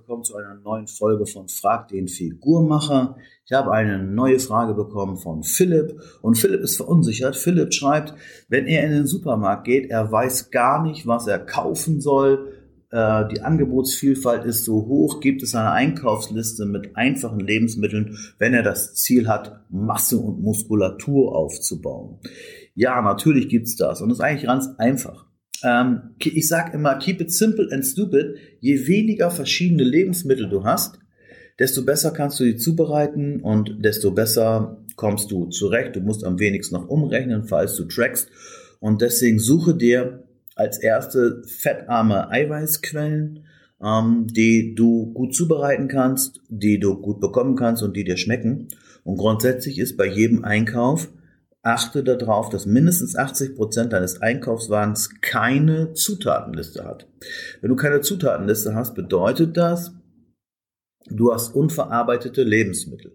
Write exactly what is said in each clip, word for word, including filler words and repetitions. willkommen zu einer neuen Folge von Frag den Figurmacher. Ich habe eine neue Frage bekommen von Philipp und Philipp ist verunsichert. Philipp schreibt, wenn er in den Supermarkt geht, er weiß gar nicht, was er kaufen soll. Äh, die Angebotsvielfalt ist so hoch. Gibt es eine Einkaufsliste mit einfachen Lebensmitteln, wenn er das Ziel hat, Masse und Muskulatur aufzubauen? Ja, natürlich gibt es das und das ist eigentlich ganz einfach. Ich sage immer, keep it simple and stupid. Je weniger verschiedene Lebensmittel du hast, desto besser kannst du die zubereiten und desto besser kommst du zurecht. Du musst am wenigsten noch umrechnen, falls du trackst. Und deswegen suche dir als erste fettarme Eiweißquellen, die du gut zubereiten kannst, die du gut bekommen kannst und die dir schmecken. Und grundsätzlich ist bei jedem Einkauf, achte darauf, dass mindestens achtzig Prozent deines Einkaufswagens keine Zutatenliste hat. Wenn du keine Zutatenliste hast, bedeutet das, du hast unverarbeitete Lebensmittel.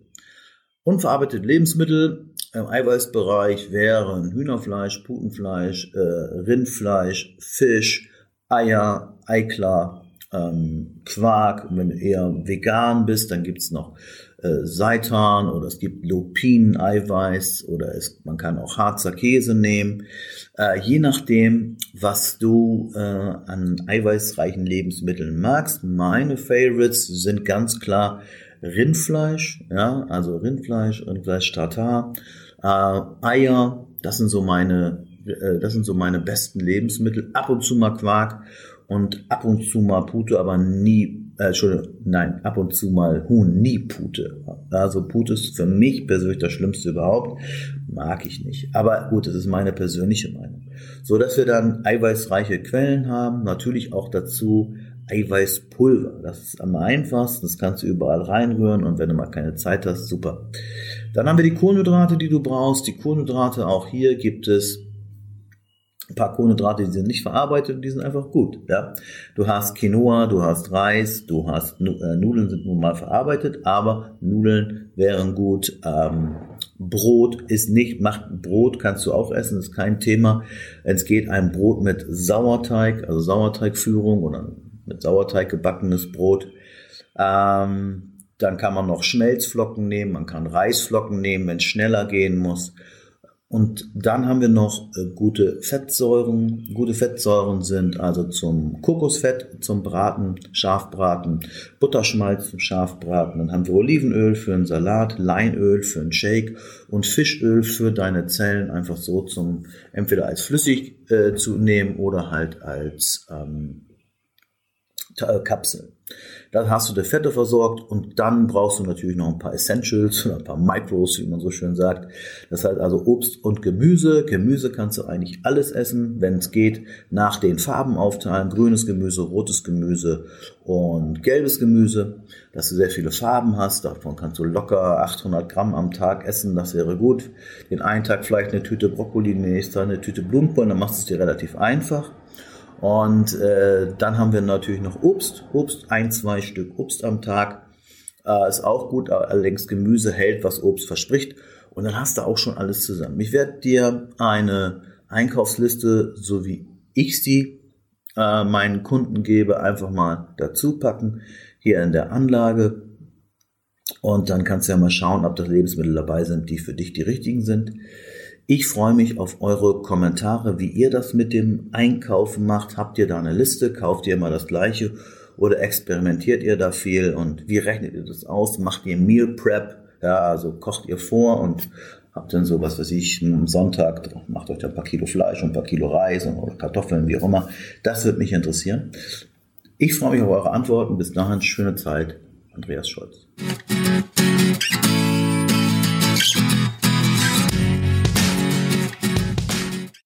Unverarbeitete Lebensmittel im Eiweißbereich wären Hühnerfleisch, Putenfleisch, äh, Rindfleisch, Fisch, Eier, Eiklar, ähm, Quark. Und wenn du eher vegan bist, dann gibt es noch Seitan oder es gibt Lupinen-Eiweiß oder es, man kann auch Harzer Käse nehmen. Äh, je nachdem, was du äh, an eiweißreichen Lebensmitteln magst. Meine Favorites sind ganz klar Rindfleisch, ja, also Rindfleisch, Rindfleisch Tatar, äh, Eier, das sind so meine, äh, das sind so meine besten Lebensmittel. Ab und zu mal Quark und ab und zu mal Pute, aber nie Äh, Entschuldigung, nein, ab und zu mal Huhn, nie Pute. Also Pute ist für mich persönlich das Schlimmste überhaupt. Mag ich nicht. Aber gut, das ist meine persönliche Meinung. So, dass wir dann eiweißreiche Quellen haben. Natürlich auch dazu Eiweißpulver. Das ist am einfachsten. Das kannst du überall reinrühren. Und wenn du mal keine Zeit hast, super. Dann haben wir die Kohlenhydrate, die du brauchst. Die Kohlenhydrate, auch hier gibt es ein paar Kohlenhydrate, die sind nicht verarbeitet und die sind einfach gut. Ja? Du hast Quinoa, du hast Reis, du hast äh, Nudeln sind nun mal verarbeitet, aber Nudeln wären gut. Ähm, Brot ist nicht, macht Brot kannst du auch essen, ist kein Thema. Es geht ein Brot mit Sauerteig, also Sauerteigführung oder mit Sauerteig gebackenes Brot. Ähm, dann kann man noch Schmelzflocken nehmen, man kann Reisflocken nehmen, wenn es schneller gehen muss. Und dann haben wir noch äh, gute Fettsäuren. Gute Fettsäuren sind also zum Kokosfett, zum Braten, Schafbraten, Butterschmalz zum Schafbraten. Dann haben wir Olivenöl für einen Salat, Leinöl für einen Shake und Fischöl für deine Zellen einfach so zum entweder als flüssig äh, zu nehmen oder halt als ähm, äh, Kapseln. Dann hast du die Fette versorgt und dann brauchst du natürlich noch ein paar Essentials oder ein paar Micros, wie man so schön sagt. Das heißt also Obst und Gemüse. Gemüse kannst du eigentlich alles essen, wenn es geht, nach den Farben aufteilen. Grünes Gemüse, rotes Gemüse und gelbes Gemüse. Dass du sehr viele Farben hast, davon kannst du locker achthundert Gramm am Tag essen, das wäre gut. Den einen Tag vielleicht eine Tüte Brokkoli, den nächsten Tag eine Tüte Blumenkohl, dann machst du es dir relativ einfach. Und äh, dann haben wir natürlich noch Obst, Obst, ein, zwei Stück Obst am Tag, äh, ist auch gut, allerdings Gemüse hält, was Obst verspricht und dann hast du auch schon alles zusammen. Ich werde dir eine Einkaufsliste, so wie ich sie äh, meinen Kunden gebe, einfach mal dazu packen, hier in der Anlage und dann kannst du ja mal schauen, ob da Lebensmittel dabei sind, die für dich die richtigen sind. Ich freue mich auf eure Kommentare, wie ihr das mit dem Einkaufen macht. Habt ihr da eine Liste? Kauft ihr immer das Gleiche? Oder experimentiert ihr da viel? Und wie rechnet ihr das aus? Macht ihr Meal Prep? Ja, also kocht ihr vor und habt dann so, was weiß ich, am Sonntag macht euch da ein paar Kilo Fleisch und ein paar Kilo Reis und, oder Kartoffeln, wie auch immer. Das würde mich interessieren. Ich freue mich auf eure Antworten. Bis dahin, schöne Zeit. Andreas Scholz.